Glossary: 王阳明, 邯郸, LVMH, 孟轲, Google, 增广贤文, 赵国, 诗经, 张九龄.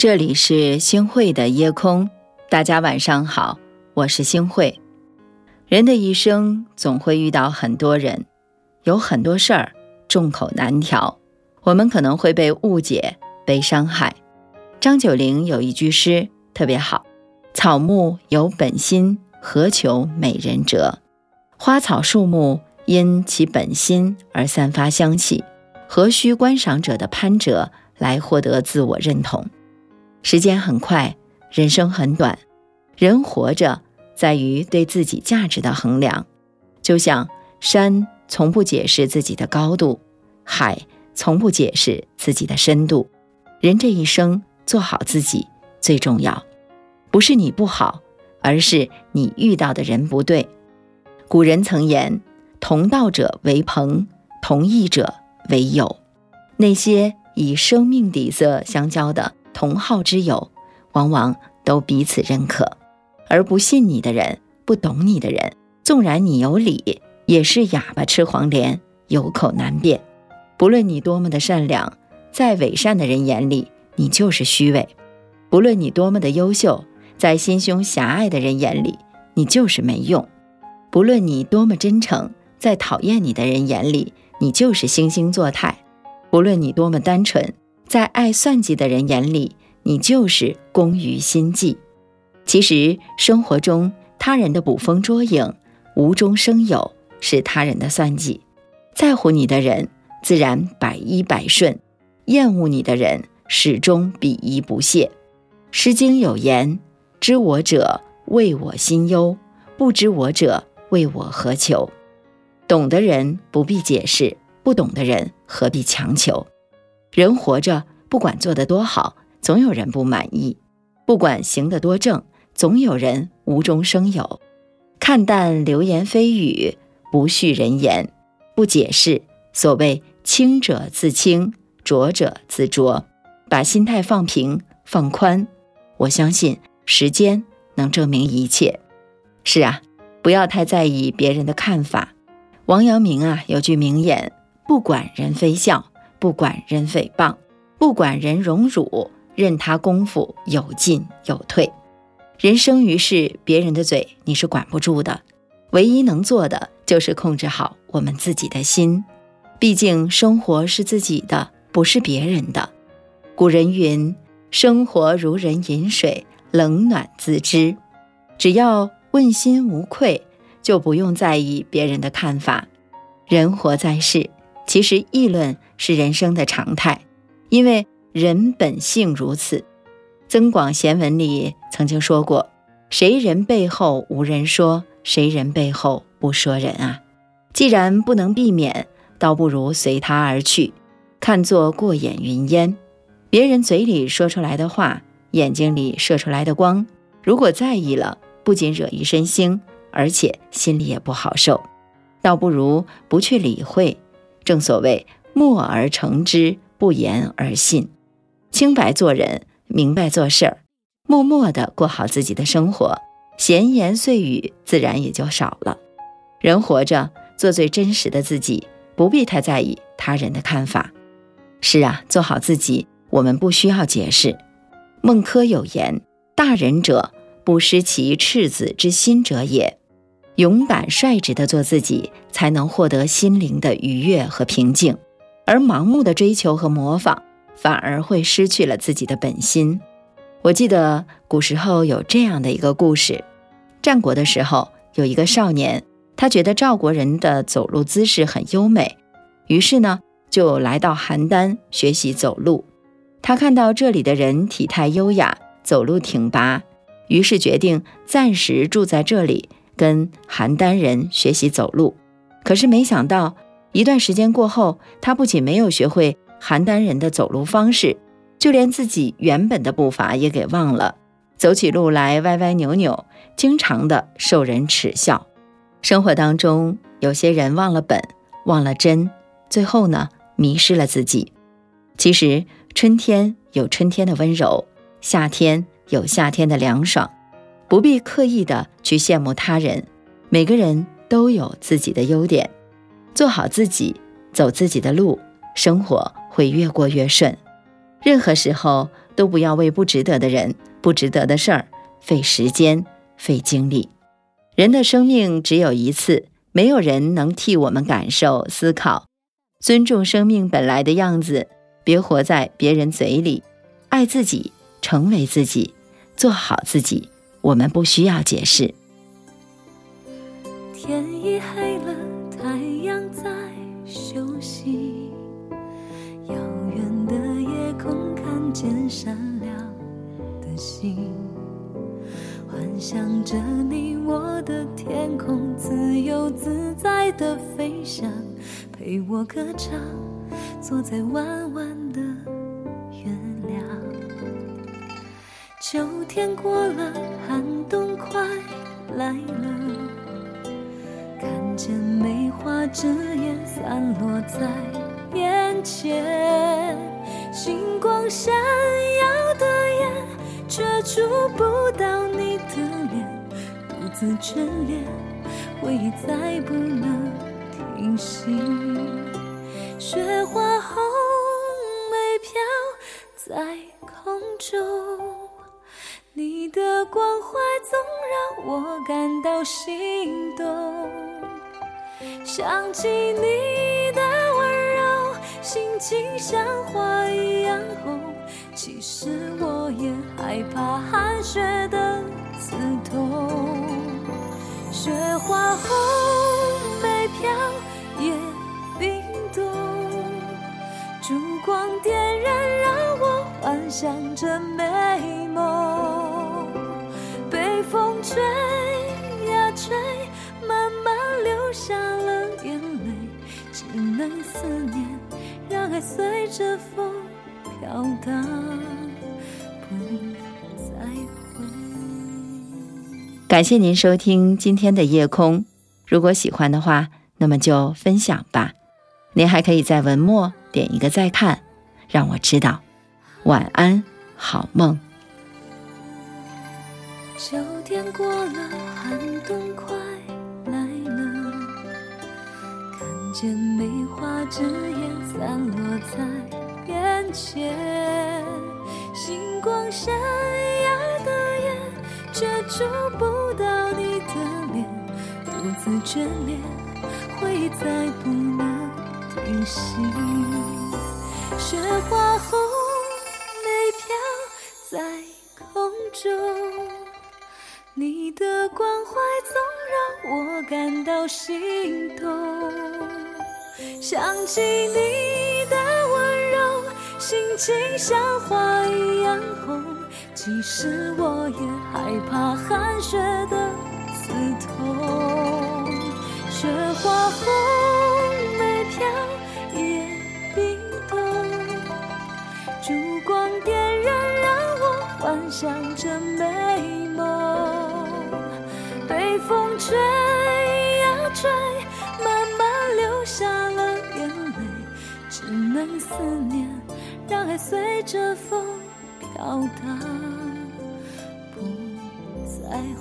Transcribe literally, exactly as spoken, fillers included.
这里是星慧的夜空，大家晚上好，我是星慧。人的一生总会遇到很多人，有很多事儿众口难调，我们可能会被误解、被伤害。张九龄有一句诗特别好：草木有本心，何求美人折。花草树木因其本心而散发香气，何须观赏者的攀折来获得自我认同。时间很快，人生很短，人活着在于对自己价值的衡量。就像山从不解释自己的高度，海从不解释自己的深度。人这一生做好自己最重要，不是你不好，而是你遇到的人不对。古人曾言，同道者为朋，同义者为友。那些以生命底色相交的同好之友，往往都彼此认可，而不信你的人，不懂你的人，纵然你有理，也是哑巴吃黄连，有口难辩。不论你多么的善良，在伪善的人眼里，你就是虚伪；不论你多么的优秀，在心胸狭隘的人眼里，你就是没用；不论你多么真诚，在讨厌你的人眼里，你就是惺惺作态；不论你多么单纯，在爱算计的人眼里，你就是工于心计。其实生活中他人的捕风捉影、无中生有，是他人的算计。在乎你的人自然百依百顺，厌恶你的人始终鄙夷不屑。诗经有言：知我者谓我心忧，不知我者谓我何求。懂的人不必解释，不懂的人何必强求。人活着，不管做得多好，总有人不满意；不管行得多正，总有人无中生有。看淡流言蜚语，不恤人言，不解释。所谓清者自清，浊者自浊。把心态放平、放宽，我相信时间能证明一切。是啊，不要太在意别人的看法。王阳明啊，有句名言：不管人非笑，不管人诽谤，不管人荣辱，任他功夫有进有退。人生于世，别人的嘴你是管不住的，唯一能做的就是控制好我们自己的心。毕竟生活是自己的，不是别人的。古人云：生活如人饮水，冷暖自知。只要问心无愧，就不用在意别人的看法。人活在世，其实议论是人生的常态，因为人本性如此。增广贤文里曾经说过：谁人背后无人说，谁人背后不说人啊。既然不能避免，倒不如随他而去，看作过眼云烟。别人嘴里说出来的话，眼睛里射出来的光，如果在意了，不仅惹一身腥，而且心里也不好受。倒不如不去理会。正所谓默而成之，不言而信。清白做人，明白做事儿，默默地过好自己的生活，闲言碎语自然也就少了。人活着，做最真实的自己，不必太在意他人的看法。是啊，做好自己，我们不需要解释。孟轲有言：大人者，不失其赤子之心者也。勇敢率直地做自己，才能获得心灵的愉悦和平静。而盲目的追求和模仿，反而会失去了自己的本心。我记得古时候有这样的一个故事：战国的时候，有一个少年，他觉得赵国人的走路姿势很优美，于是呢，就来到邯郸学习走路。他看到这里的人体态优雅，走路挺拔，于是决定暂时住在这里，跟邯郸人学习走路。可是没想到一段时间过后，他不仅没有学会邯郸人的走路方式，就连自己原本的步伐也给忘了，走起路来歪歪扭扭，经常的受人耻笑。生活当中有些人忘了本，忘了真，最后呢，迷失了自己。其实春天有春天的温柔，夏天有夏天的凉爽，不必刻意的去羡慕他人，每个人都有自己的优点。做好自己，走自己的路，生活会越过越顺。任何时候都不要为不值得的人、不值得的事儿费时间、费精力。人的生命只有一次，没有人能替我们感受、思考。尊重生命本来的样子，别活在别人嘴里。爱自己，成为自己，做好自己，我们不需要解释。天已黑了，太阳在休息，遥远的夜空看见闪亮的星，幻想着你我的天空，自由自在的飞翔，陪我歌唱，坐在弯弯的月亮。秋天过了，寒冬快来了，看见梅花枝叶散落在眼前，星光闪耀的眼却触不到你的脸，独自眷恋，回忆再不能停息。雪花红梅飘在空中，你的关怀总让我感到心动，想起你的温柔，心情像花一样红，其实我也害怕寒雪的刺痛。雪花红梅飘也冰冻，烛光点燃让我幻想着美梦，被风吹呀吹，慢慢流下了眼泪，只能思念，让爱随着风飘荡，不再回。感谢您收听今天的夜空，如果喜欢的话，那么就分享吧。您还可以在文末点一个再看，让我知道。晚安，好梦。秋天过了，寒冬快来了，看见梅花枝叶散落在眼前，星光闪耀的眼却触不到你的脸，独自眷恋，回忆再不能停息。雪花红梅飘在空中，你的关怀总让我感到心动，想起你的温柔，心情像花一样红，其实我也害怕寒雪的刺痛。雪花红梅飘也冰冻，烛光点燃让我幻想着美梦，被风吹呀吹，慢慢流下了眼泪，只能思念，让爱随着风飘荡，不再回。